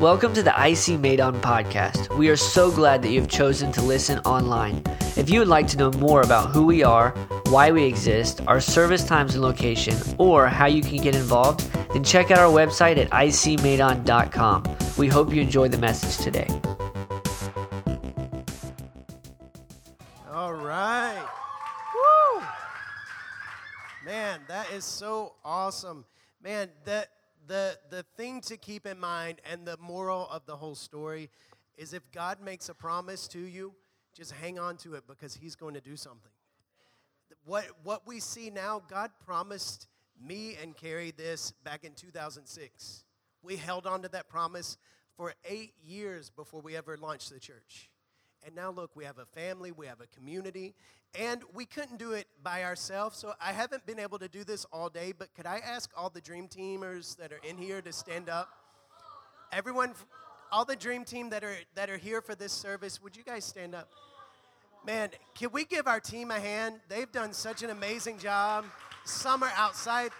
Welcome to the IC Medan podcast. We are so glad that you have chosen to listen online. If you would like to know more about who we are, why we exist, our service times and location, or how you can get involved, then check out our website at icmedan.com. We hope you enjoy the message today. All right. Woo! Man, that is so awesome. Man, the thing to keep in mind and the moral of the whole story is if God makes a promise to you, just hang on to it because he's going to do something. What we see now, God promised me and Carrie this back in 2006. We held on to that promise for 8 years before we ever launched the church. And now, look, we have a family, we have a community, and we couldn't do it by ourselves, so I haven't been able to do this all day, but could I ask all the Dream Teamers that are in here to stand up? Everyone, all the Dream Team that are here for this service, would you guys stand up? Man, can we give our team a hand? They've done such an amazing job. Some are outside.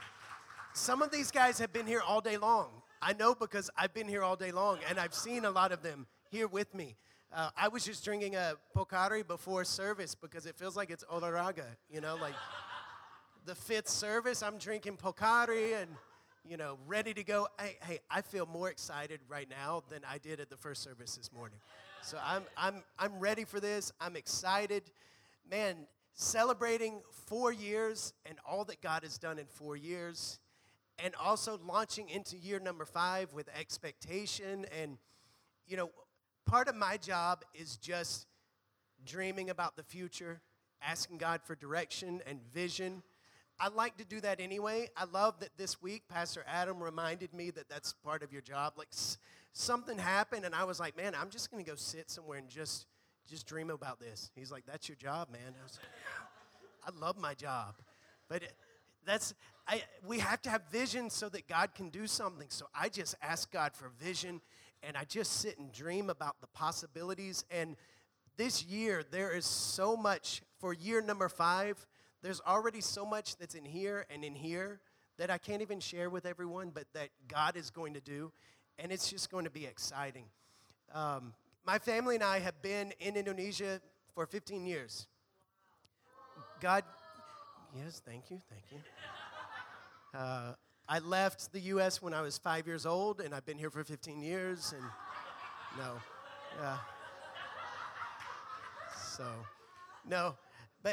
Some of these guys have been here all day long. I know because I've been here all day long, and I've seen a lot of them here with me. I was just drinking a Pocari before service because it feels like it's Oloraga, you know, like the fifth service. I'm drinking Pocari and, you know, ready to go. Hey, I feel more excited right now than I did at the first service this morning. So I'm ready for this. I'm excited. Man, celebrating 4 years and all that God has done in 4 years and also launching into year number 5 with expectation and, you know, part of my job is just dreaming about the future, asking God for direction and vision. I like to do that anyway. I love that this week Pastor Adam reminded me that that's part of your job. Like something happened, and I was like, man, I'm just going to go sit somewhere and just dream about this. He's like, that's your job, man. I was like, I love my job. But we have to have vision so that God can do something. So I just ask God for vision. And I just sit and dream about the possibilities. And this year, there is so much. For year number 5, there's already so much that's in here and in here that I can't even share with everyone, but that God is going to do. And it's just going to be exciting. My family and I have been in Indonesia for 15 years. God, yes, thank you. I left the U.S. when I was 5 years old, and I've been here for 15 years, and But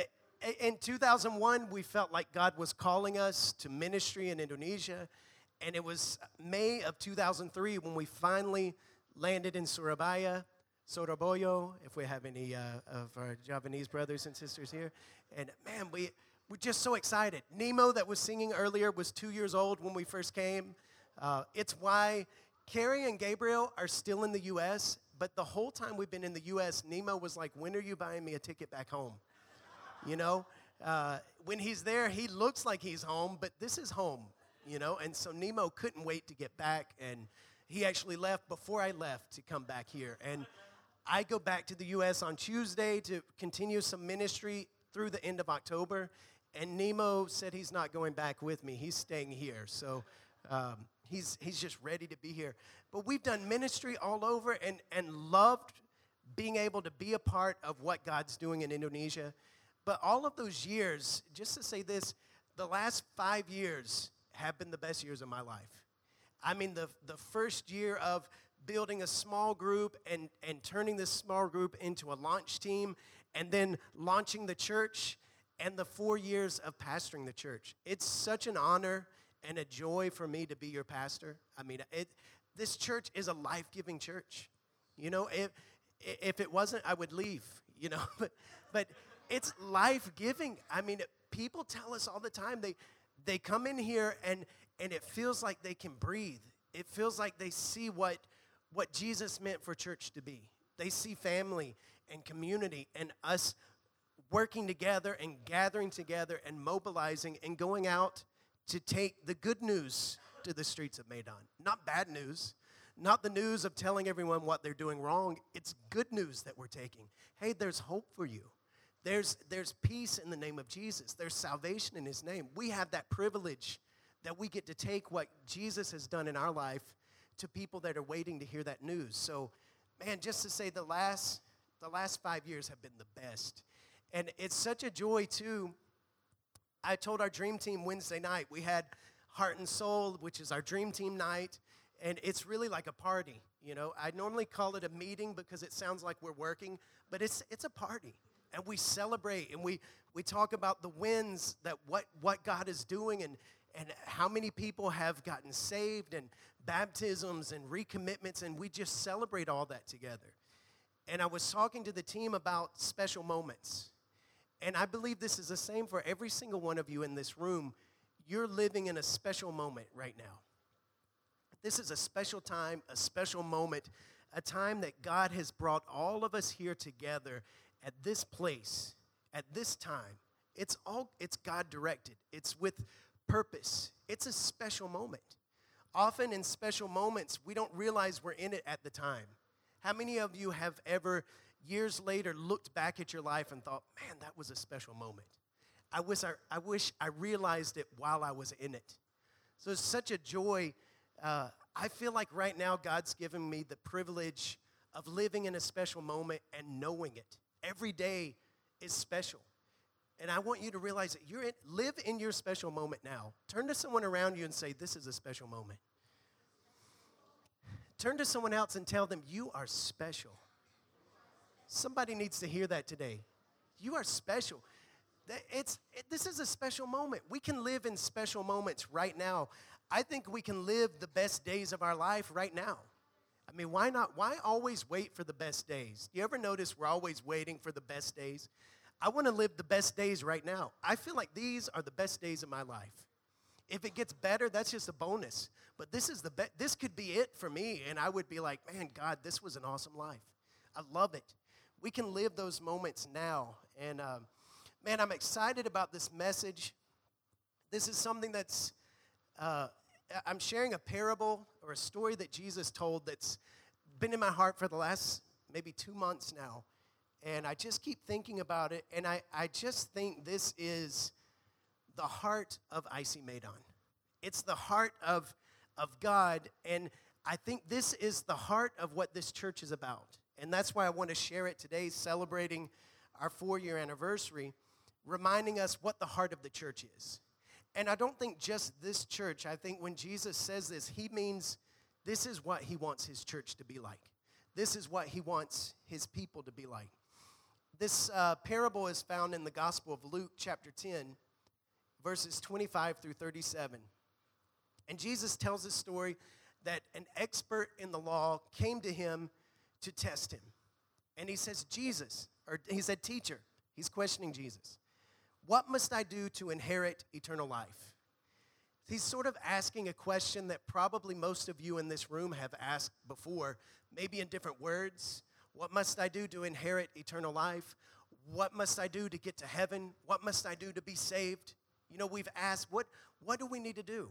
in 2001, we felt like God was calling us to ministry in Indonesia, and it was May of 2003 when we finally landed in Surabaya, if we have any of our Javanese brothers and sisters here, and man, we're just so excited. Nemo that was singing earlier was 2 years old when we first came. It's why Carrie and Gabriel are still in the U.S., but the whole time we've been in the U.S., Nemo was like, when are you buying me a ticket back home? You know? When he's there, he looks like he's home, but this is home, you know? And so Nemo couldn't wait to get back, and he actually left before I left to come back here. And I go back to the U.S. on Tuesday to continue some ministry through the end of October. And Nemo said he's not going back with me. He's staying here. So he's just ready to be here. But we've done ministry all over and loved being able to be a part of what God's doing in Indonesia. But all of those years, just to say this, the last 5 years have been the best years of my life. I mean, the first year of building a small group and turning this small group into a launch team and then launching the church and the 4 years of pastoring the church. It's such an honor and a joy for me to be your pastor. I mean, this church is a life-giving church. You know, if it wasn't, I would leave, you know. But it's life-giving. I mean, people tell us all the time. They come in here, and it feels like they can breathe. It feels like they see what Jesus meant for church to be. They see family and community and us working together and gathering together and mobilizing and going out to take the good news to the streets of Medan. Not bad news, not the news of telling everyone what they're doing wrong. It's good news that we're taking. Hey, there's hope for you. There's peace in the name of Jesus. There's salvation in his name. We have that privilege that we get to take what Jesus has done in our life to people that are waiting to hear that news. So, man, just to say the last 5 years have been the best. And it's such a joy, too. I told our dream team Wednesday night, we had Heart and Soul, which is our dream team night, and it's really like a party. You know, I normally call it a meeting because it sounds like we're working, but it's a party, and we celebrate, and we talk about the wins, that what God is doing, and how many people have gotten saved, and baptisms, and recommitments, and we just celebrate all that together. And I was talking to the team about special moments, and I believe this is the same for every single one of you in this room. You're living in a special moment right now. This is a special time, a special moment, a time that God has brought all of us here together at this place, at this time. It's God-directed. It's with purpose. It's a special moment. Often in special moments, we don't realize we're in it at the time. How many of you have ever, years later, looked back at your life and thought, man, that was a special moment? I wish I realized it while I was in it. So it's such a joy. I feel like right now God's given me the privilege of living in a special moment and knowing it. Every day is special. And I want you to realize that live in your special moment now. Turn to someone around you and say, this is a special moment. Turn to someone else and tell them, you are special. Somebody needs to hear that today. You are special. This is a special moment. We can live in special moments right now. I think we can live the best days of our life right now. I mean, why not? Why always wait for the best days? You ever notice we're always waiting for the best days? I want to live the best days right now. I feel like these are the best days of my life. If it gets better, that's just a bonus. But this is this could be it for me, and I would be like, man, God, this was an awesome life. I love it. We can live those moments now. And, man, I'm excited about this message. This is something that's I'm sharing a parable or a story that Jesus told that's been in my heart for the last maybe 2 months now, and I just keep thinking about it, and I just think this is the heart of IC Medan. It's the heart of God, and I think this is the heart of what this church is about, and that's why I want to share it today, celebrating our 4-year anniversary, reminding us what the heart of the church is. And I don't think just this church. I think when Jesus says this, he means this is what he wants his church to be like. This is what he wants his people to be like. This parable is found in the Gospel of Luke, chapter 10, verses 25 through 37. And Jesus tells this story that an expert in the law came to him to test him. And he says, teacher, he's questioning Jesus. What must I do to inherit eternal life? He's sort of asking a question that probably most of you in this room have asked before, maybe in different words. What must I do to inherit eternal life? What must I do to get to heaven? What must I do to be saved? You know, we've asked, what do we need to do?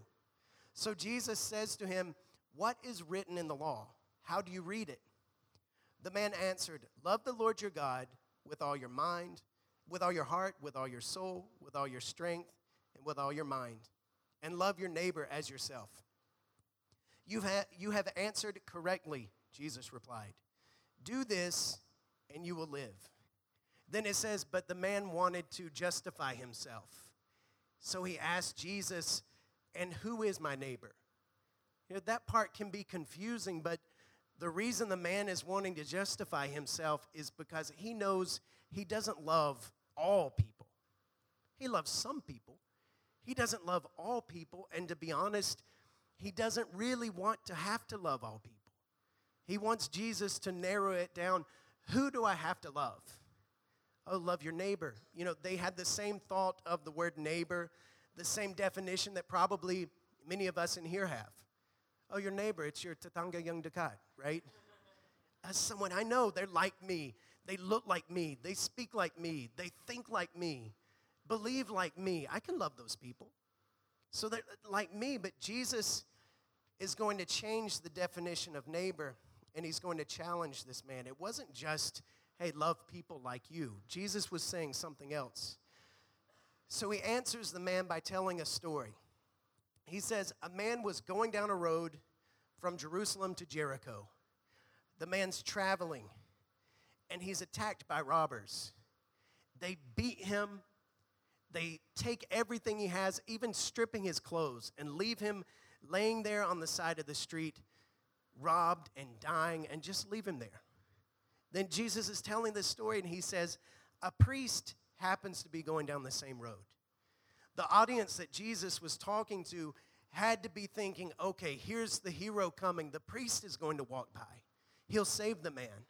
So Jesus says to him, what is written in the law? How do you read it? The man answered, love the Lord your God with all your mind, with all your heart, with all your soul, with all your strength, and with all your mind. And love your neighbor as yourself. You have answered correctly, Jesus replied. Do this, and you will live. Then it says, but the man wanted to justify himself. So he asked Jesus, and who is my neighbor? You know, that part can be confusing, but the reason the man is wanting to justify himself is because he knows he doesn't love all people. He loves some people. He doesn't love all people. And to be honest, he doesn't really want to have to love all people. He wants Jesus to narrow it down. Who do I have to love? Oh, love your neighbor. You know, they had the same thought of the word neighbor, the same definition that probably many of us in here have. Oh, your neighbor, it's your tetangga yang dekat, right? As someone I know, they're like me. They look like me. They speak like me. They think like me. Believe like me. I can love those people. So they're like me, but Jesus is going to change the definition of neighbor, and he's going to challenge this man. It wasn't just, hey, love people like you. Jesus was saying something else. So he answers the man by telling a story. He says, a man was going down a road from Jerusalem to Jericho. The man's traveling, and he's attacked by robbers. They beat him. They take everything he has, even stripping his clothes, and leave him laying there on the side of the street, robbed and dying, and just leave him there. Then Jesus is telling this story, and he says, a priest happens to be going down the same road. The audience that Jesus was talking to had to be thinking, okay, here's the hero coming. The priest is going to walk by. He'll save the man.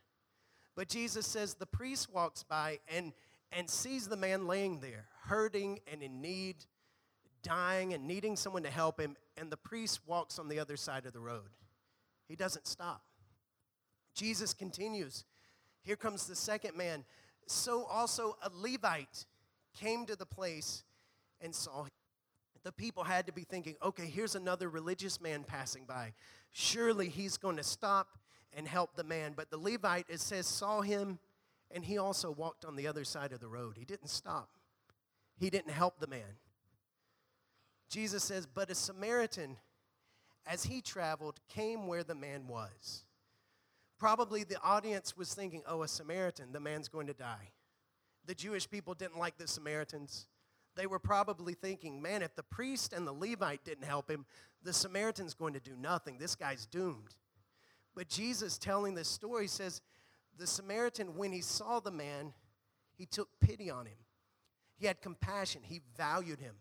But Jesus says the priest walks by and sees the man laying there, hurting and in need, dying and needing someone to help him, and the priest walks on the other side of the road. He doesn't stop. Jesus continues. Here comes the second man. So also a Levite came to the place and saw him. The people had to be thinking, okay, here's another religious man passing by. Surely he's going to stop and help the man. But the Levite, it says, saw him, and he also walked on the other side of the road. He didn't stop. He didn't help the man. Jesus says, but a Samaritan, as he traveled, came where the man was. Probably the audience was thinking, oh, a Samaritan, the man's going to die. The Jewish people didn't like the Samaritans. They were probably thinking, man, if the priest and the Levite didn't help him, the Samaritan's going to do nothing. This guy's doomed. But Jesus, telling this story, says the Samaritan, when he saw the man, he took pity on him. He had compassion. He valued him.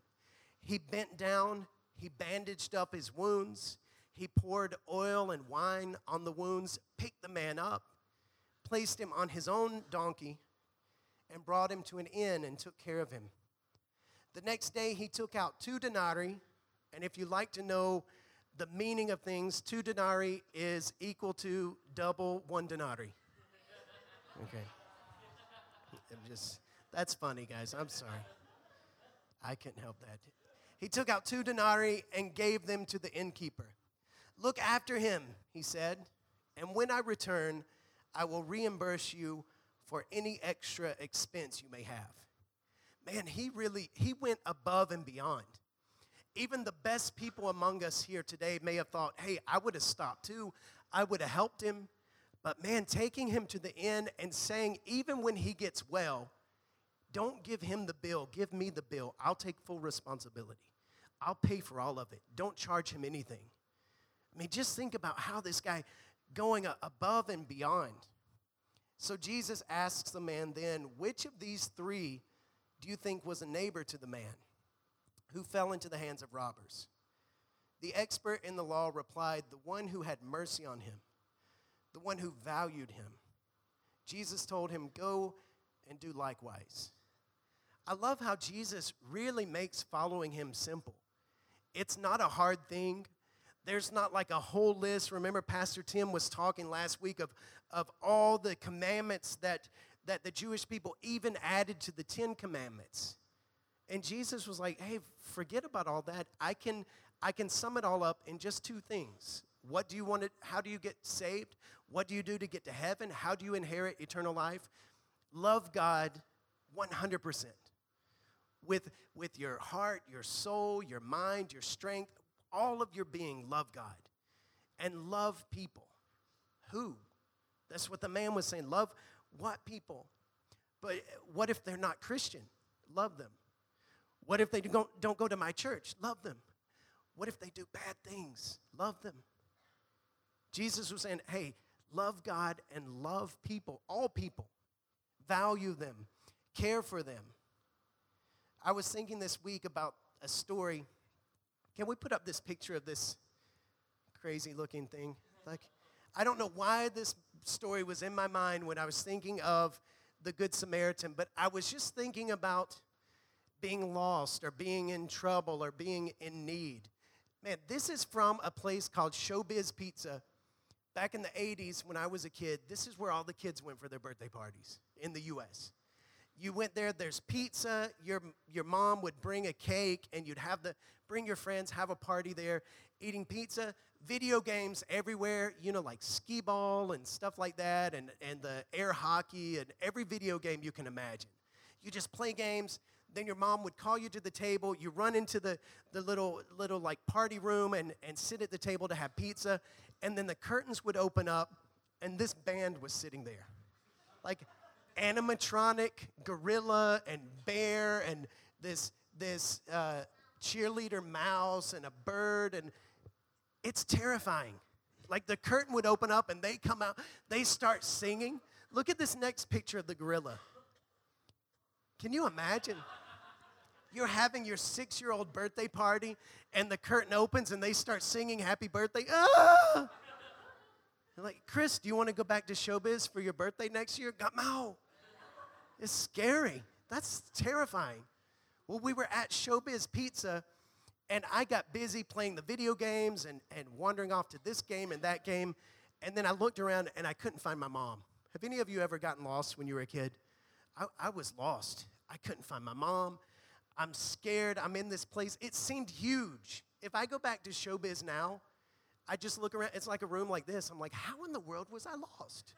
He bent down. He bandaged up his wounds. He poured oil and wine on the wounds, picked the man up, placed him on his own donkey, and brought him to an inn and took care of him. The next day, he took out 2 denarii, and if you like to know the meaning of things, 2 denarii is equal to double 1 denarii. Okay. That's funny, guys. I'm sorry. I couldn't help that. He took out 2 denarii and gave them to the innkeeper. Look after him, he said, and when I return, I will reimburse you for any extra expense you may have. Man, he went above and beyond. Even the best people among us here today may have thought, hey, I would have stopped too. I would have helped him. But man, taking him to the inn and saying, even when he gets well, don't give him the bill. Give me the bill. I'll take full responsibility. I'll pay for all of it. Don't charge him anything. I mean, just think about how this guy going above and beyond. So Jesus asks the man then, which of these 3 do you think was a neighbor to the man who fell into the hands of robbers? The expert in the law replied, the one who had mercy on him, the one who valued him. Jesus told him, go and do likewise. I love how Jesus really makes following him simple. It's not a hard thing. There's not like a whole list. Remember, Pastor Tim was talking last week of all the commandments that the Jewish people even added to the 10 commandments. And Jesus was like, hey, forget about all that. I can sum it all up in just 2 things. What do you want to, how do you get saved? What do you do to get to heaven? How do you inherit eternal life? Love God 100%. With your heart, your soul, your mind, your strength, all of your being, love God. And love people. Who? That's what the man was saying. Love what people? But what if they're not Christian? Love them. What if they don't go to my church? Love them. What if they do bad things? Love them. Jesus was saying, hey, love God and love people, all people. Value them. Care for them. I was thinking this week about a story. Can we put up this picture of this crazy-looking thing? Like, I don't know why this story was in my mind when I was thinking of the Good Samaritan, but I was just thinking about being lost or being in trouble or being in need. Man, this is from a place called Showbiz Pizza. Back in the 80s when I was a kid, this is where all the kids went for their birthday parties in the U.S. You went there, there's pizza, your mom would bring a cake, and you'd bring your friends, have a party there, eating pizza, video games everywhere, like skee ball and stuff like that, and the air hockey and every video game you can imagine. You just play games. Then your mom would call you to the table. You run into the little like party room and sit at the table to have pizza. And then the curtains would open up, and this band was sitting there. Like animatronic gorilla and bear and this cheerleader mouse and a bird. And it's terrifying. Like the curtain would open up, and they come out. They start singing. Look at this next picture of the gorilla. Can you imagine? You're having your 6-year-old birthday party, and the curtain opens, and they start singing happy birthday. Ah! You're like, Chris, do you want to go back to Showbiz for your birthday next year? No. It's scary. That's terrifying. Well, we were at Showbiz Pizza, and I got busy playing the video games and wandering off to this game and that game, and then I looked around, and I couldn't find my mom. Have any of you ever gotten lost when you were a kid? I was lost. I couldn't find my mom. I'm scared. I'm in this place. It seemed huge. If I go back to Showbiz now, I just look around. It's like a room like this. I'm like, how in the world was I lost?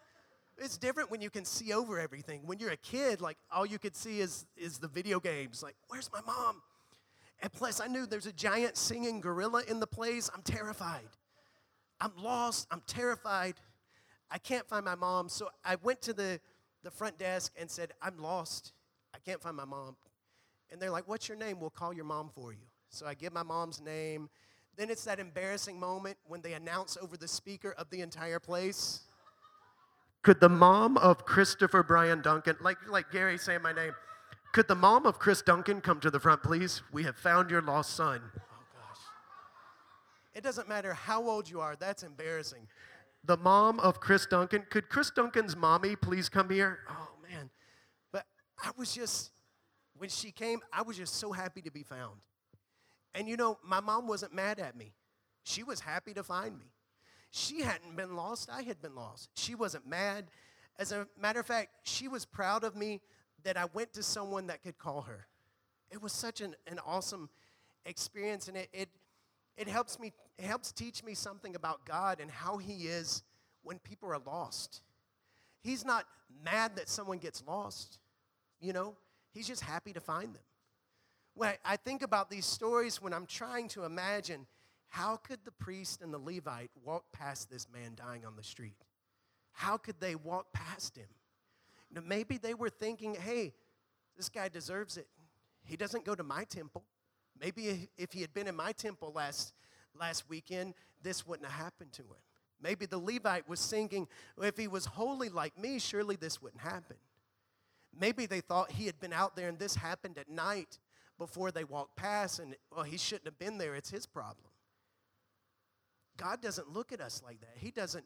It's different when you can see over everything. When you're a kid, like, all you could see is the video games. Like, where's my mom? And plus, I knew there's a giant singing gorilla in the place. I'm terrified. I'm lost. I'm terrified. I can't find my mom. So I went to the front desk and said, I'm lost. I can't find my mom. And they're like, what's your name? We'll call your mom for you. So I give my mom's name. Then it's that embarrassing moment when they announce over the speaker of the entire place, could the mom of Christopher Brian Duncan, like Gary saying my name, could the mom of Chris Duncan come to the front, please? We have found your lost son. Oh, gosh. It doesn't matter how old you are. That's embarrassing. The mom of Chris Duncan, could Chris Duncan's mommy please come here? Oh, man. But I was just, when she came, I was just so happy to be found. And, you know, my mom wasn't mad at me. She was happy to find me. She hadn't been lost. I had been lost. She wasn't mad. As a matter of fact, she was proud of me that I went to someone that could call her. It was such an awesome experience, and it helps teach me something about God and how he is when people are lost. He's not mad that someone gets lost, you know. He's just happy to find them. When I think about these stories, when I'm trying to imagine, how could the priest and the Levite walk past this man dying on the street? How could they walk past him? You know, maybe they were thinking, hey, this guy deserves it. He doesn't go to my temple. Maybe if he had been in my temple last weekend, this wouldn't have happened to him. Maybe the Levite was thinking, well, if he was holy like me, surely this wouldn't happen. Maybe they thought he had been out there and this happened at night before they walked past, and, well, he shouldn't have been there. It's his problem. God doesn't look at us like that. He doesn't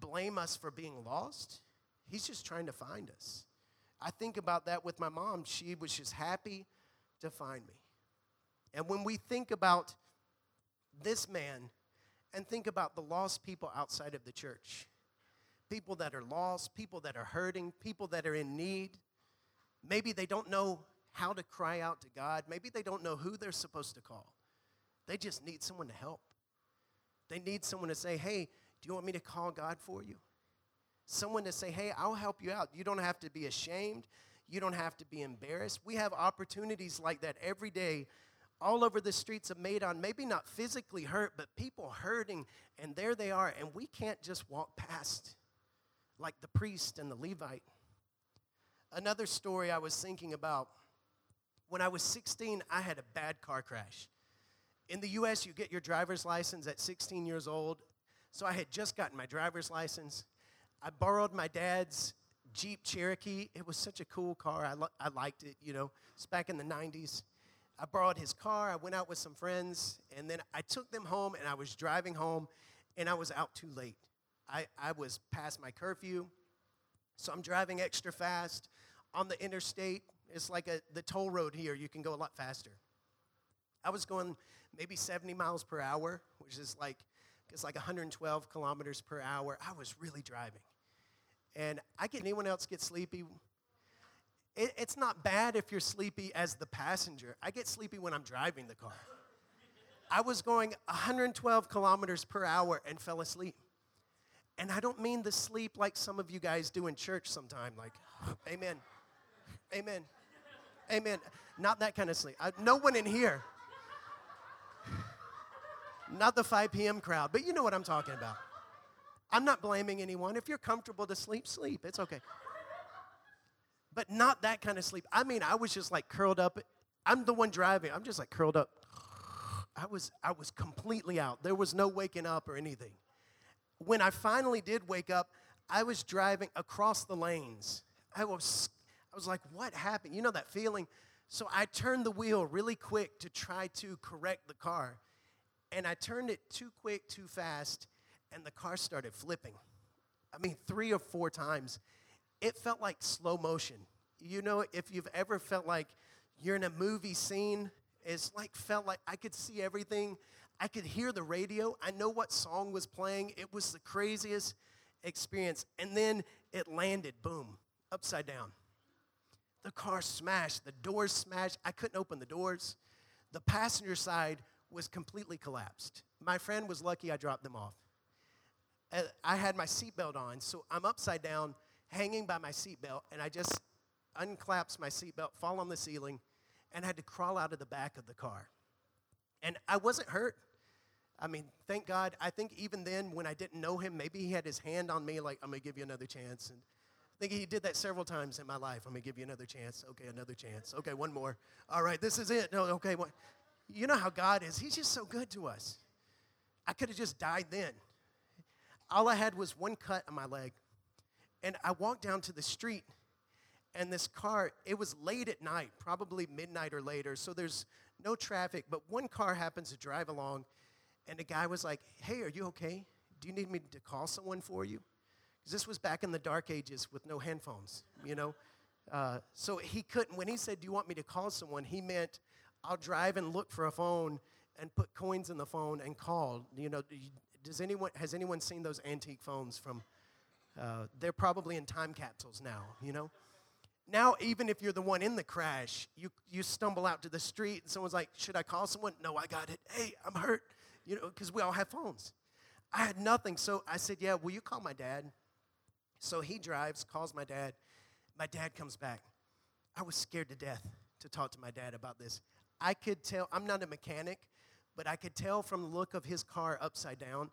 blame us for being lost. He's just trying to find us. I think about that with my mom. She was just happy to find me. And when we think about this man and think about the lost people outside of the church, people that are lost, people that are hurting, people that are in need, maybe they don't know how to cry out to God. Maybe they don't know who they're supposed to call. They just need someone to help. They need someone to say, hey, do you want me to call God for you? Someone to say, hey, I'll help you out. You don't have to be ashamed. You don't have to be embarrassed. We have opportunities like that every day all over the streets of Medan, maybe not physically hurt, but people hurting, and there they are, and we can't just walk past like the priest and the Levite. Another story I was thinking about, when I was 16, I had a bad car crash. In the U.S., you get your driver's license at 16 years old, so I had just gotten my driver's license. I borrowed my dad's Jeep Cherokee. It was such a cool car. I liked it, you know. It's back in the 90s. I borrowed his car, I went out with some friends, and then I took them home, and I was driving home, and I was out too late. I was past my curfew, so I'm driving extra fast on the interstate. It's like the toll road here. You can go a lot faster. I was going maybe 70 miles per hour, which is like, it's like 112 kilometers per hour. I was really driving. And anyone else get sleepy? It's not bad if you're sleepy as the passenger. I get sleepy when I'm driving the car. I was going 112 kilometers per hour and fell asleep. And I don't mean the sleep like some of you guys do in church sometime, like, amen, amen. Amen. Not that kind of sleep. No one in here. Not the 5 p.m. crowd, but you know what I'm talking about. I'm not blaming anyone. If you're comfortable to sleep, sleep. It's okay. But not that kind of sleep. I mean, I was just like curled up. I'm the one driving. I'm just like curled up. I was completely out. There was no waking up or anything. When I finally did wake up, I was driving across the lanes. I was like, what happened? You know that feeling? So I turned the wheel really quick to try to correct the car. And I turned it too quick, too fast, and the car started flipping. I mean, 3 or 4 times. It felt like slow motion. You know, if you've ever felt like you're in a movie scene, felt like I could see everything. I could hear the radio. I know what song was playing. It was the craziest experience. And then it landed, boom, upside down. The car smashed. The doors smashed. I couldn't open the doors. The passenger side was completely collapsed. My friend was lucky I dropped them off. I had my seatbelt on, so I'm upside down, hanging by my seatbelt, and I just unclasped my seatbelt, fall on the ceiling, and had to crawl out of the back of the car. And I wasn't hurt. I mean, thank God. I think even then, when I didn't know him, maybe he had his hand on me, like, I'm going to give you another chance. And I think he did that several times in my life. I'm going to give you another chance. Okay, another chance. Okay, one more. All right, this is it. No, okay, one. You know how God is. He's just so good to us. I could have just died then. All I had was one cut on my leg. And I walked down to the street, and this car, it was late at night, probably midnight or later, so there's no traffic. But one car happens to drive along, and the guy was like, hey, are you okay? Do you need me to call someone for you? Because this was back in the dark ages with no handphones, you know. So he couldn't. When he said, do you want me to call someone, he meant, I'll drive and look for a phone and put coins in the phone and call. You know, has anyone seen those antique phones from, they're probably in time capsules now, you know? Now, even if you're the one in the crash, you stumble out to the street and someone's like, should I call someone? No, I got it. Hey, I'm hurt, you know, because we all have phones. I had nothing, so I said, yeah, will you call my dad? So he drives, calls my dad. My dad comes back. I was scared to death to talk to my dad about this. I could tell, I'm not a mechanic, but I could tell from the look of his car upside down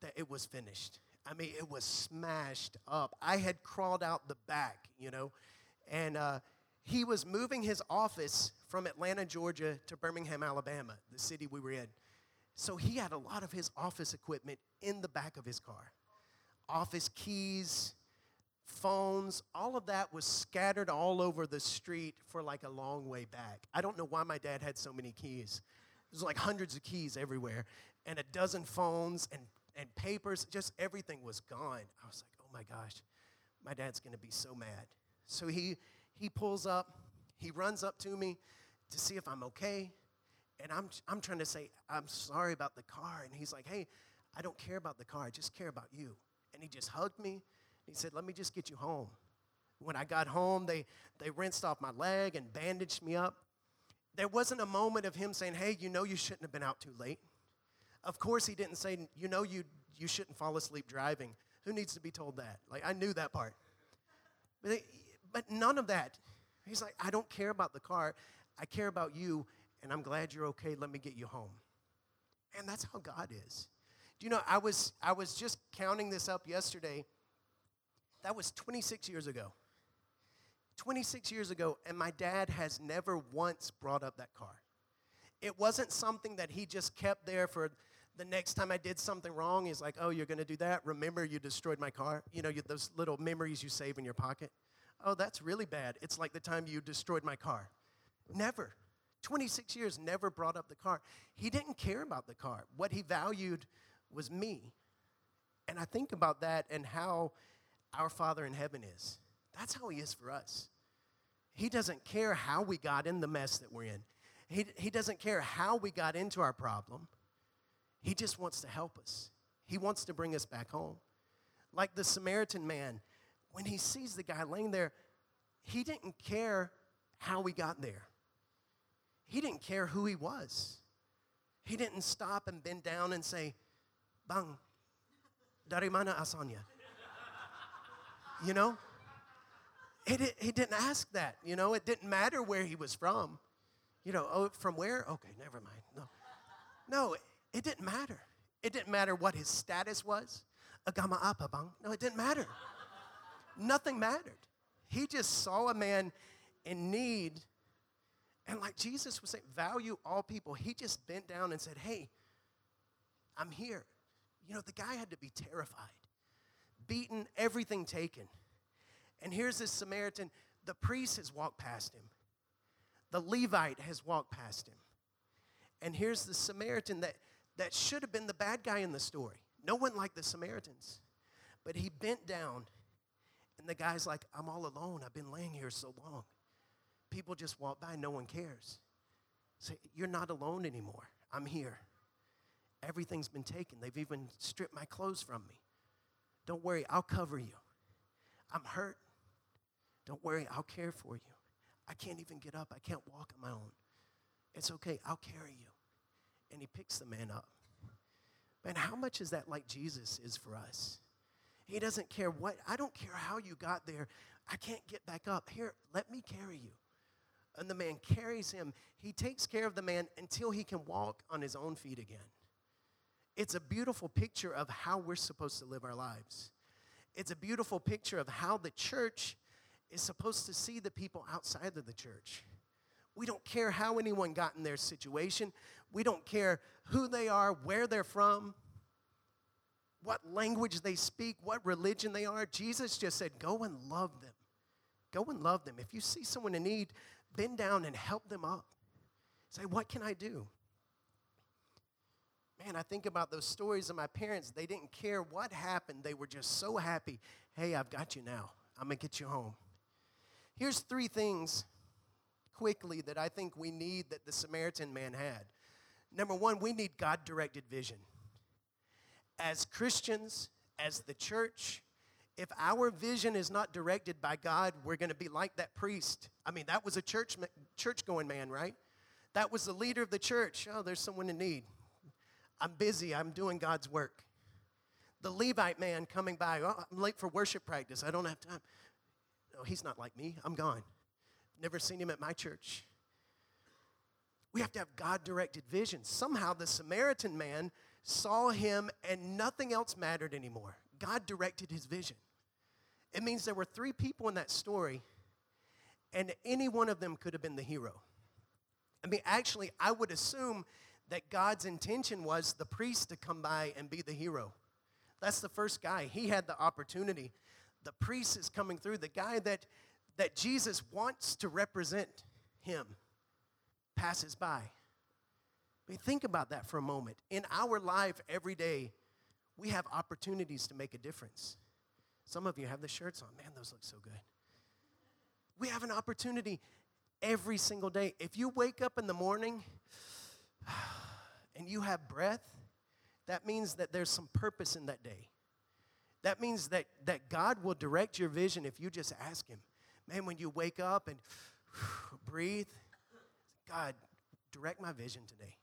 that it was finished. I mean, it was smashed up. I had crawled out the back, you know. And he was moving his office from Atlanta, Georgia to Birmingham, Alabama, the city we were in. So he had a lot of his office equipment in the back of his car. Office keys, phones, all of that was scattered all over the street for like a long way back. I don't know why my dad had so many keys. There's like hundreds of keys everywhere, and a dozen phones and papers. Just everything was gone. I was like, oh my gosh, my dad's going to be so mad. So he pulls up, he runs up to me to see if I'm okay, and I'm trying to say, I'm sorry about the car, and he's like, hey, I don't care about the car, I just care about you. And he just hugged me. He said, let me just get you home. When I got home, they rinsed off my leg and bandaged me up. There wasn't a moment of him saying, hey, you know you shouldn't have been out too late. Of course he didn't say, you know you shouldn't fall asleep driving. Who needs to be told that? Like, I knew that part. But none of that. He's like, I don't care about the car. I care about you, and I'm glad you're okay. Let me get you home. And that's how God is. Do you know, I was just counting this up yesterday. That was 26 years ago. 26 years ago, and my dad has never once brought up that car. It wasn't something that he just kept there for the next time I did something wrong. He's like, oh, you're going to do that? Remember you destroyed my car? You know, those little memories you save in your pocket. Oh, that's really bad. It's like the time you destroyed my car. Never. 26 years, never brought up the car. He didn't care about the car. What he valued was me. And I think about that and how our Father in heaven is. That's how he is for us. He doesn't care how we got in the mess that we're in. He doesn't care how we got into our problem. He just wants to help us. He wants to bring us back home. Like the Samaritan man, when he sees the guy laying there, he didn't care how we got there. He didn't care who he was. He didn't stop and bend down and say, Bang, dari mana asalnya? You know, He didn't ask that, you know. It didn't matter where he was from. You know, oh, from where? Okay, never mind. No, it didn't matter. It didn't matter what his status was. No, it didn't matter. Nothing mattered. He just saw a man in need. And like Jesus was saying, value all people. He just bent down and said, hey, I'm here. You know, the guy had to be terrified, beaten, everything taken. And here's this Samaritan. The priest has walked past him. The Levite has walked past him. And here's the Samaritan that should have been the bad guy in the story. No one liked the Samaritans. But he bent down, and the guy's like, I'm all alone. I've been laying here so long. People just walk by. No one cares. Say, you're not alone anymore. I'm here. Everything's been taken. They've even stripped my clothes from me. Don't worry. I'll cover you. I'm hurt. Don't worry. I'll care for you. I can't even get up. I can't walk on my own. It's okay. I'll carry you. And he picks the man up. Man, how much is that like Jesus is for us? He doesn't care what. I don't care how you got there. I can't get back up. Here, let me carry you. And the man carries him. He takes care of the man until he can walk on his own feet again. It's a beautiful picture of how we're supposed to live our lives. It's a beautiful picture of how the church is supposed to see the people outside of the church. We don't care how anyone got in their situation. We don't care who they are, where they're from, what language they speak, what religion they are. Jesus just said, go and love them. Go and love them. If you see someone in need, bend down and help them up. Say, what can I do? Man, I think about those stories of my parents. They didn't care what happened. They were just so happy. Hey, I've got you now. I'm going to get you home. Here's three things quickly that I think we need that the Samaritan man had. Number one, we need God-directed vision. As Christians, as the church, if our vision is not directed by God, we're going to be like that priest. I mean, that was a church-going man, right? That was the leader of the church. Oh, there's someone in need. I'm busy. I'm doing God's work. The Levite man coming by, oh, I'm late for worship practice. I don't have time. No, he's not like me. I'm gone. Never seen him at my church. We have to have God-directed vision. Somehow the Samaritan man saw him and nothing else mattered anymore. God directed his vision. It means there were three people in that story, and any one of them could have been the hero. I mean, actually, I would assume that God's intention was the priest to come by and be the hero. That's the first guy. He had the opportunity. The priest is coming through, the guy that Jesus wants to represent him, passes by. I mean, think about that for a moment. In our life every day, we have opportunities to make a difference. Some of you have the shirts on. Man, those look so good. We have an opportunity every single day. If you wake up in the morning and you have breath, that means that there's some purpose in that day. That means that God will direct your vision if you just ask him. Man, when you wake up and breathe, God, direct my vision today.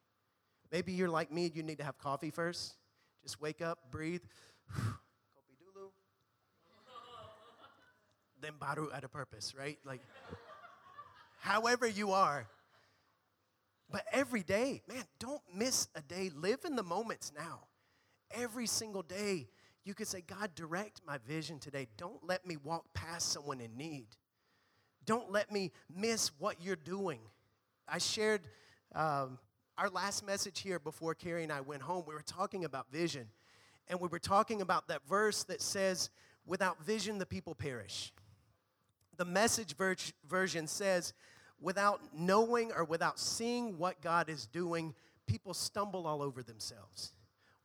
Maybe you're like me, you need to have coffee first. Just wake up, breathe. Kopidulu. Then baru at a purpose, right? Like, however you are. But every day, man, don't miss a day. Live in the moments now. Every single day, you could say, God, direct my vision today. Don't let me walk past someone in need. Don't let me miss what you're doing. I shared our last message here before Carrie and I went home. We were talking about vision, and we were talking about that verse that says, without vision, the people perish. The Message version says, without knowing or without seeing what God is doing, people stumble all over themselves.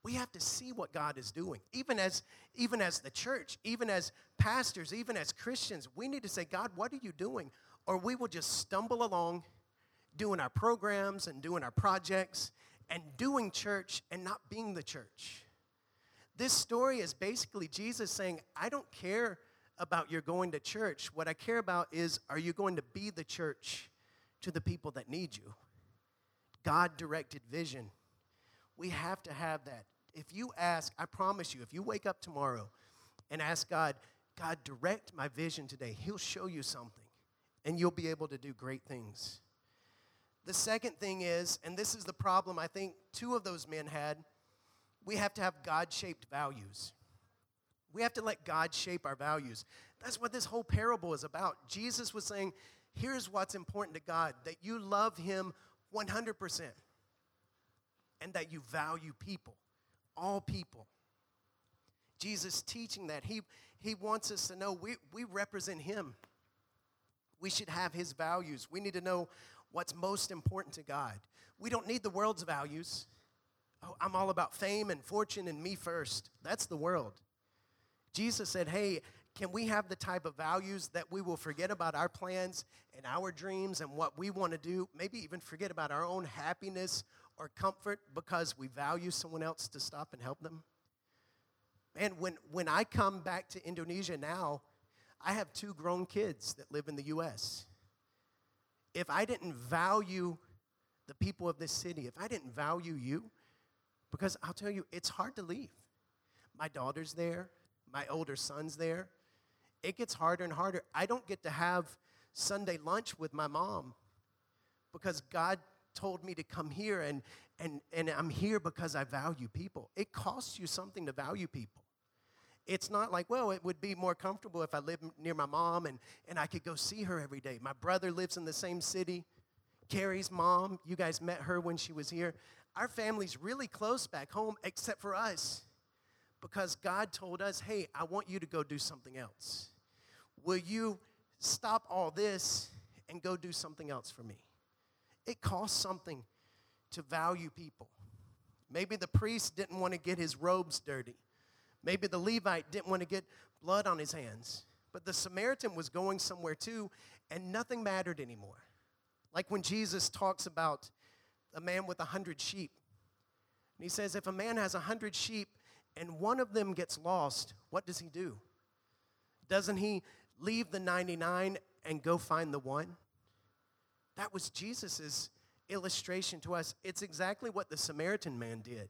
We have to see what God is doing. Even as the church, even as pastors, even as Christians, we need to say, God, what are you doing? Or we will just stumble along doing our programs and doing our projects and doing church and not being the church. This story is basically Jesus saying, I don't care about your going to church. What I care about is, are you going to be the church to the people that need you? God-directed vision. We have to have that. If you ask, I promise you, if you wake up tomorrow and ask God, God, direct my vision today. He'll show you something, and you'll be able to do great things. The second thing is, and this is the problem I think two of those men had, we have to have God-shaped values. We have to let God shape our values. That's what this whole parable is about. Jesus was saying, here's what's important to God, that you love him 100% and that you value people, all people. Jesus teaching that. He wants us to know we represent him. We should have his values. We need to know what's most important to God. We don't need the world's values. Oh, I'm all about fame and fortune and me first. That's the world. Jesus said, hey, can we have the type of values that we will forget about our plans and our dreams and what we want to do, maybe even forget about our own happiness or comfort because we value someone else to stop and help them? Man, when I come back to Indonesia now, I have two grown kids that live in the U.S. If I didn't value the people of this city, if I didn't value you, because I'll tell you, it's hard to leave. My daughter's there. My older son's there. It gets harder and harder. I don't get to have Sunday lunch with my mom because God told me to come here, and I'm here because I value people. It costs you something to value people. It's not like, well, it would be more comfortable if I lived near my mom and I could go see her every day. My brother lives in the same city. Carrie's mom, you guys met her when she was here. Our family's really close back home except for us. Because God told us, hey, I want you to go do something else. Will you stop all this and go do something else for me? It costs something to value people. Maybe the priest didn't want to get his robes dirty. Maybe the Levite didn't want to get blood on his hands. But the Samaritan was going somewhere too, and nothing mattered anymore. Like when Jesus talks about a man with 100 sheep. And he says, if a man has 100 sheep, and one of them gets lost, what does he do? Doesn't he leave the 99 and go find the one? That was Jesus' illustration to us. It's exactly what the Samaritan man did.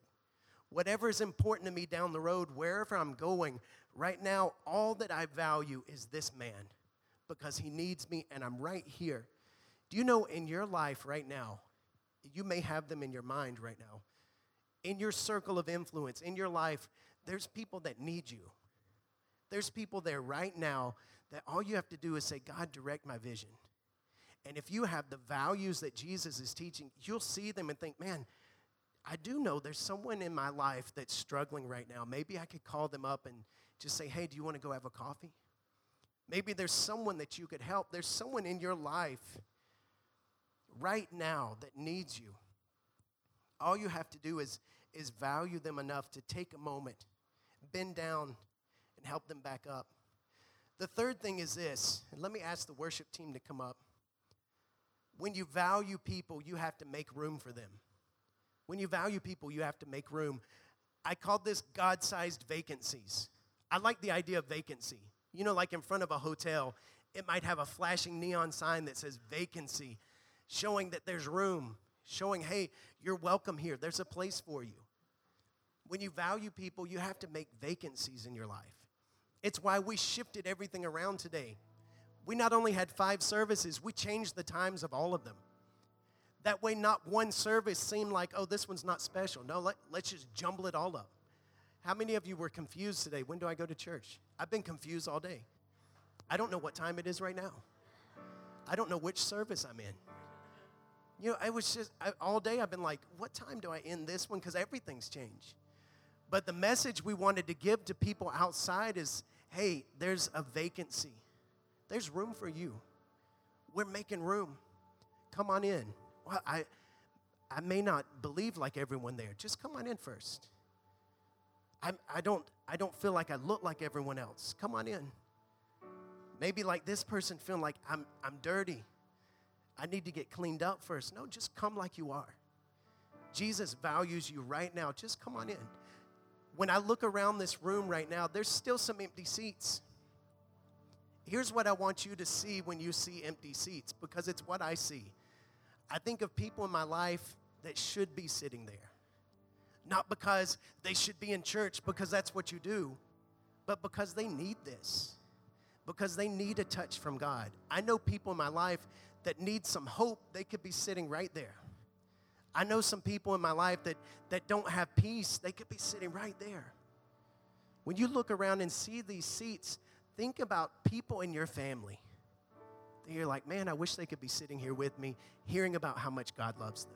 Whatever is important to me down the road, wherever I'm going, right now, all that I value is this man because he needs me and I'm right here. Do you know in your life right now, you may have them in your mind right now, in your circle of influence, in your life, there's people that need you. There's people there right now that all you have to do is say, God, direct my vision. And if you have the values that Jesus is teaching, you'll see them and think, man, I do know there's someone in my life that's struggling right now. Maybe I could call them up and just say, hey, do you want to go have a coffee? Maybe there's someone that you could help. There's someone in your life right now that needs you. All you have to do is value them enough to take a moment, bend down, and help them back up. The third thing is this, and let me ask the worship team to come up. When you value people, you have to make room for them. When you value people, you have to make room. I call this God-sized vacancies. I like the idea of vacancy. You know, like in front of a hotel, it might have a flashing neon sign that says vacancy, showing that there's room. Showing, hey, you're welcome here. There's a place for you. When you value people, you have to make vacancies in your life. It's why we shifted everything around today. We not only had 5 services, we changed the times of all of them. That way, not one service seemed like, oh, this one's not special. No, let's just jumble it all up. How many of you were confused today? When do I go to church? I've been confused all day. I don't know what time it is right now. I don't know which service I'm in. You know, all day I've been like, what time do I end this one? Because everything's changed. But the message we wanted to give to people outside is, hey, there's a vacancy. There's room for you. We're making room. Come on in. Well, I may not believe like everyone there. Just come on in first. I don't feel like I look like everyone else. Come on in. Maybe like this person feeling like I'm dirty. I need to get cleaned up first. No, just come like you are. Jesus values you right now. Just come on in. When I look around this room right now, there's still some empty seats. Here's what I want you to see when you see empty seats, because it's what I see. I think of people in my life that should be sitting there. Not because they should be in church, because that's what you do, but because they need this. because they need a touch from God. I know people in my life that need some hope. They could be sitting right there. I know some people in my life that don't have peace. They could be sitting right there. When you look around and see these seats, think about people in your family. You're like, man, I wish they could be sitting here with me, hearing about how much God loves them.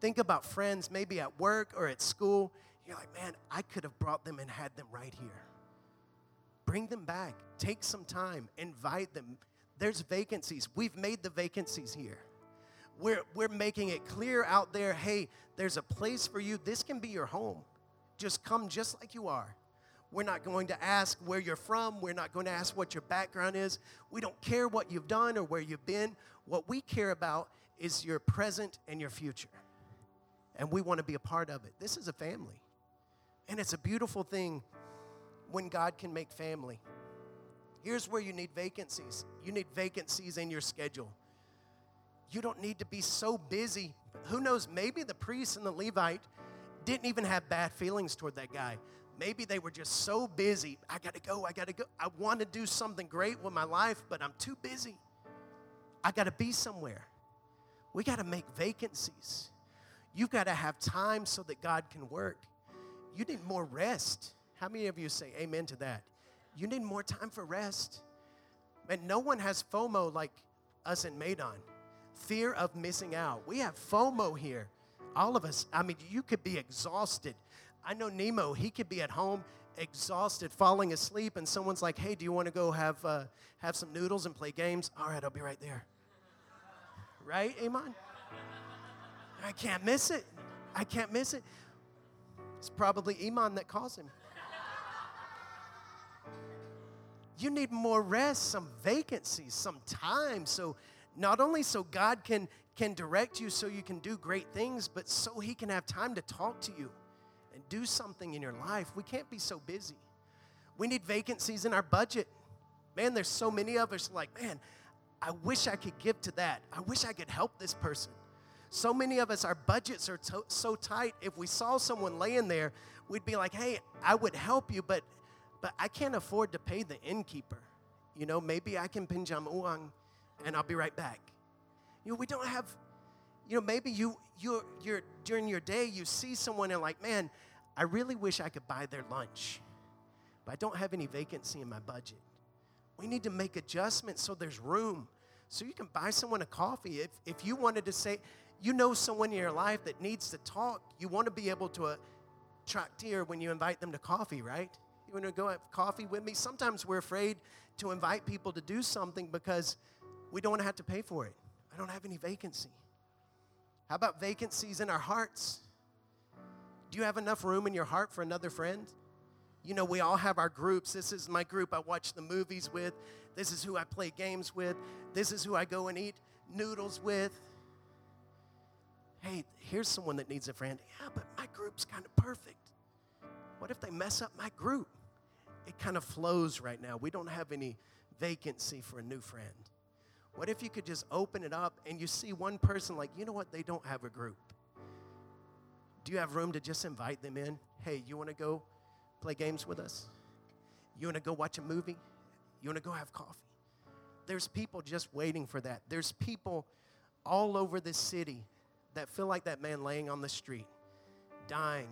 Think about friends, maybe at work or at school. You're like, man, I could have brought them and had them right here. Bring them back. Take some time. Invite them. There's vacancies. We've made the vacancies here. We're making it clear out there, hey, there's a place for you. This can be your home. Just come just like you are. We're not going to ask where you're from. We're not going to ask what your background is. We don't care what you've done or where you've been. What we care about is your present and your future. And we want to be a part of it. This is a family. And it's a beautiful thing when God can make family. Here's where you need vacancies. You need vacancies in your schedule. You don't need to be so busy. Who knows, maybe the priest and the Levite didn't even have bad feelings toward that guy. Maybe they were just so busy. I got to go. I want to do something great with my life, but I'm too busy. I got to be somewhere. We got to make vacancies. You've got to have time so that God can work. You need more rest. How many of you say amen to that? You need more time for rest. And no one has FOMO like us in Medan. Fear of missing out. We have FOMO here. All of us. I mean, you could be exhausted. I know Nemo, he could be at home, exhausted, falling asleep, and someone's like, hey, do you want to go have some noodles and play games? All right, I'll be right there. Right, Iman? I can't miss it. I can't miss it. It's probably Iman that calls him. You need more rest, some vacancies, some time. So not only so God can direct you so you can do great things, but so he can have time to talk to you. And do something in your life. We can't be so busy. We need vacancies in our budget. Man, there's so many of us like, man, I wish I could give to that. I wish I could help this person. So many of us, our budgets are so tight. If we saw someone laying there, we'd be like, hey, I would help you, but I can't afford to pay the innkeeper. You know, maybe I can pinjam uang and I'll be right back. You know, we don't have... You know, maybe you're during your day, you see someone and like, man, I really wish I could buy their lunch, but I don't have any vacancy in my budget. We need to make adjustments so there's room, so you can buy someone a coffee. If you wanted to say, you know someone in your life that needs to talk, you want to be able to traktir when you invite them to coffee, right? You want to go have coffee with me? Sometimes we're afraid to invite people to do something because we don't want to have to pay for it. I don't have any vacancy. How about vacancies in our hearts? Do you have enough room in your heart for another friend? You know, we all have our groups. This is my group I watch the movies with. This is who I play games with. This is who I go and eat noodles with. Hey, here's someone that needs a friend. Yeah, but my group's kind of perfect. What if they mess up my group? It kind of flows right now. We don't have any vacancy for a new friend. What if you could just open it up and you see one person like, you know what, they don't have a group. Do you have room to just invite them in? Hey, you want to go play games with us? You want to go watch a movie? You want to go have coffee? There's people just waiting for that. There's people all over this city that feel like that man laying on the street, dying,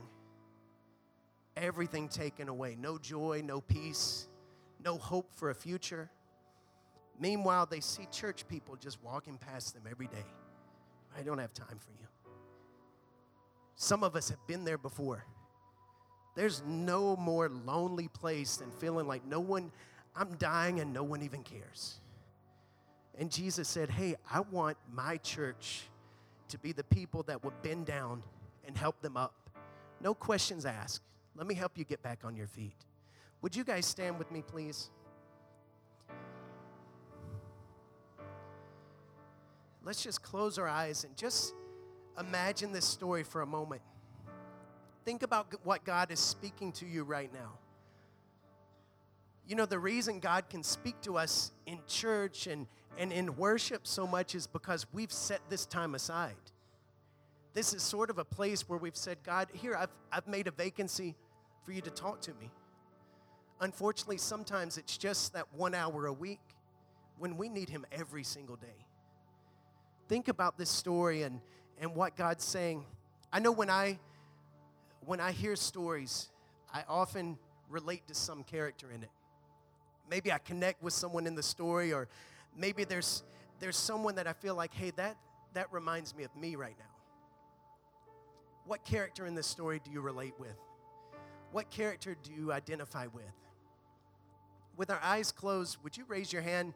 everything taken away, no joy, no peace, no hope for a future. Meanwhile, they see church people just walking past them every day. I don't have time for you. Some of us have been there before. There's no more lonely place than feeling like no one, I'm dying and no one even cares. And Jesus said, hey, I want my church to be the people that will bend down and help them up. No questions asked. Let me help you get back on your feet. Would you guys stand with me, please? Let's just close our eyes and just imagine this story for a moment. Think about what God is speaking to you right now. You know, the reason God can speak to us in church and in worship so much is because we've set this time aside. This is sort of a place where we've said, God, here, I've made a vacancy for you to talk to me. Unfortunately, sometimes it's just that 1 hour a week when we need him every single day. Think about this story and what God's saying. I know when I hear stories, I often relate to some character in it. Maybe I connect with someone in the story, or maybe there's someone that I feel like, hey, that reminds me of me right now. What character in this story do you relate with? What character do you identify with? With our eyes closed, would you raise your hand?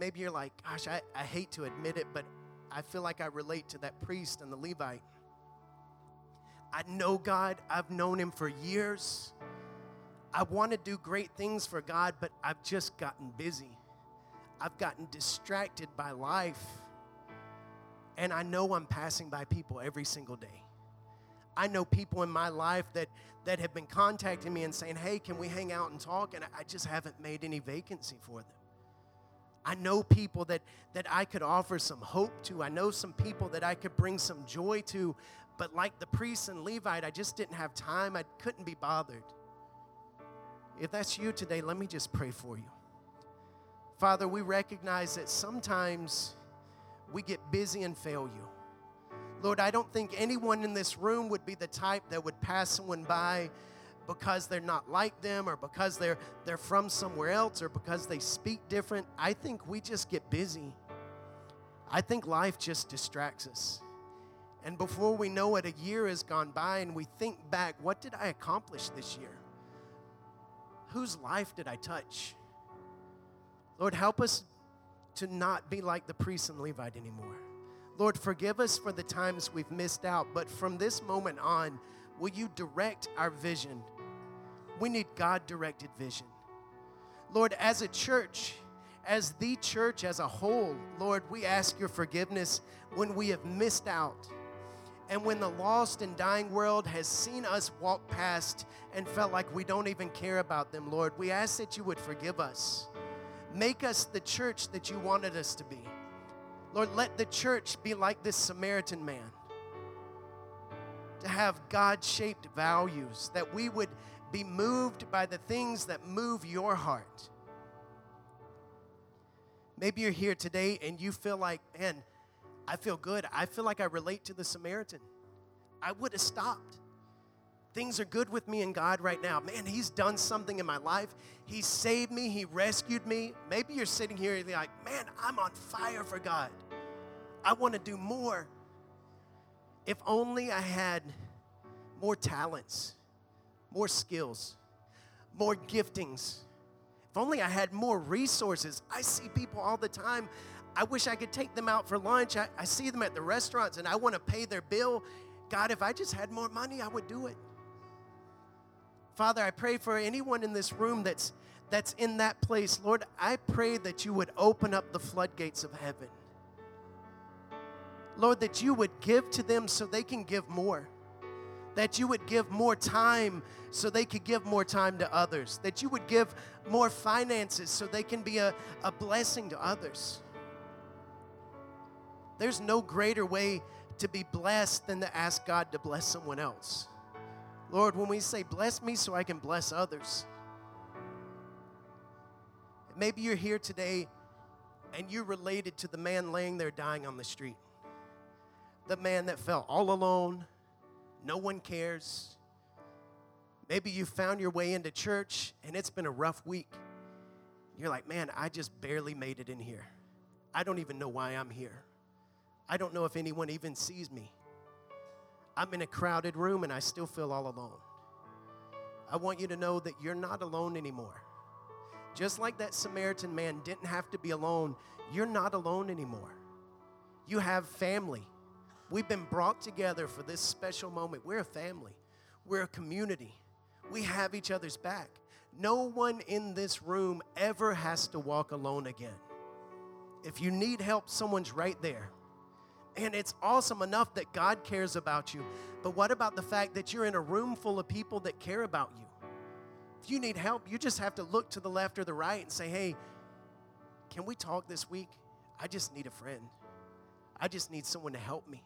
Maybe you're like, gosh, I hate to admit it, but I feel like I relate to that priest and the Levite. I know God. I've known him for years. I want to do great things for God, but I've just gotten busy. I've gotten distracted by life. And I know I'm passing by people every single day. I know people in my life that have been contacting me and saying, hey, can we hang out and talk? And I just haven't made any vacancy for them. I know people that I could offer some hope to. I know some people that I could bring some joy to. But like the priest and Levite, I just didn't have time. I couldn't be bothered. If that's you today, let me just pray for you. Father, we recognize that sometimes we get busy and fail you. Lord, I don't think anyone in this room would be the type that would pass someone by because they're not like them, or because they're from somewhere else, or because they speak different. I think we just get busy. I think life just distracts us. And before we know it, a year has gone by, and we think back, what did I accomplish this year? Whose life did I touch? Lord, help us to not be like the priest and Levite anymore. Lord, forgive us for the times we've missed out, but from this moment on, will you direct our vision? We need God-directed vision. Lord, as a church, as the church as a whole, Lord, we ask your forgiveness when we have missed out, and when the lost and dying world has seen us walk past and felt like we don't even care about them, Lord, we ask that you would forgive us. Make us the church that you wanted us to be. Lord, let the church be like this Samaritan man, to have God-shaped values, that we would be moved by the things that move your heart. Maybe you're here today and you feel like, man, I feel good. I feel like I relate to the Samaritan. I would have stopped. Things are good with me and God right now. Man, he's done something in my life. He saved me. He rescued me. Maybe you're sitting here and you're like, man, I'm on fire for God. I want to do more. If only I had more talents, more skills, more giftings. If only I had more resources. I see people all the time. I wish I could take them out for lunch. I see them at the restaurants, and I want to pay their bill. God, if I just had more money, I would do it. Father, I pray for anyone in this room that's in that place. Lord, I pray that you would open up the floodgates of heaven. Lord, that you would give to them so they can give more. That you would give more time so they could give more time to others. That you would give more finances so they can be a blessing to others. There's no greater way to be blessed than to ask God to bless someone else. Lord, when we say, bless me so I can bless others. Maybe you're here today and you're related to the man laying there dying on the street. The man that felt all alone. No one cares. Maybe you found your way into church and it's been a rough week. You're like, man, I just barely made it in here. I don't even know why I'm here. I don't know if anyone even sees me. I'm in a crowded room and I still feel all alone. I want you to know that you're not alone anymore. Just like that Samaritan man didn't have to be alone, you're not alone anymore. You have family. We've been brought together for this special moment. We're a family. We're a community. We have each other's back. No one in this room ever has to walk alone again. If you need help, someone's right there. And it's awesome enough that God cares about you. But what about the fact that you're in a room full of people that care about you? If you need help, you just have to look to the left or the right and say, hey, can we talk this week? I just need a friend. I just need someone to help me.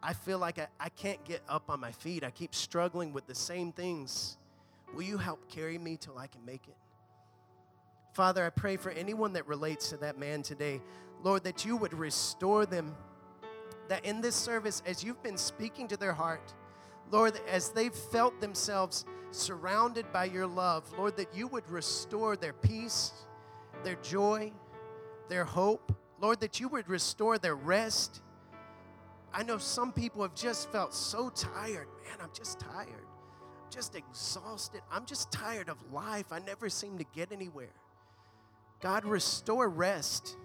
I feel like I can't get up on my feet. I keep struggling with the same things. Will you help carry me till I can make it? Father, I pray for anyone that relates to that man today, Lord, that you would restore them, that in this service, as you've been speaking to their heart, Lord, as they've felt themselves surrounded by your love, Lord, that you would restore their peace, their joy, their hope. Lord, that you would restore their rest. I know some people have just felt so tired. Man, I'm just tired. I'm just exhausted. I'm just tired of life. I never seem to get anywhere. God, restore rest.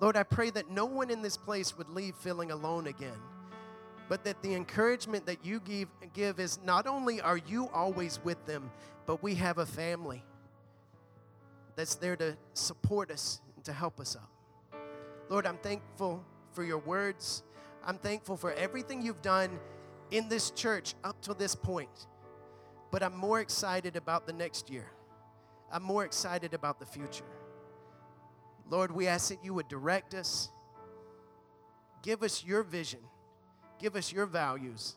Lord, I pray that no one in this place would leave feeling alone again, but that the encouragement that you give is not only are you always with them, but we have a family that's there to support us and to help us up. Lord, I'm thankful for your words. I'm thankful for everything you've done in this church up to this point, but I'm more excited about the next year. I'm more excited about the future. Lord, we ask that you would direct us. Give us your vision. Give us your values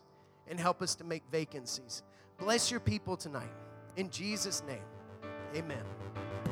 and help us to make vacancies. Bless your people tonight. In Jesus' name, amen.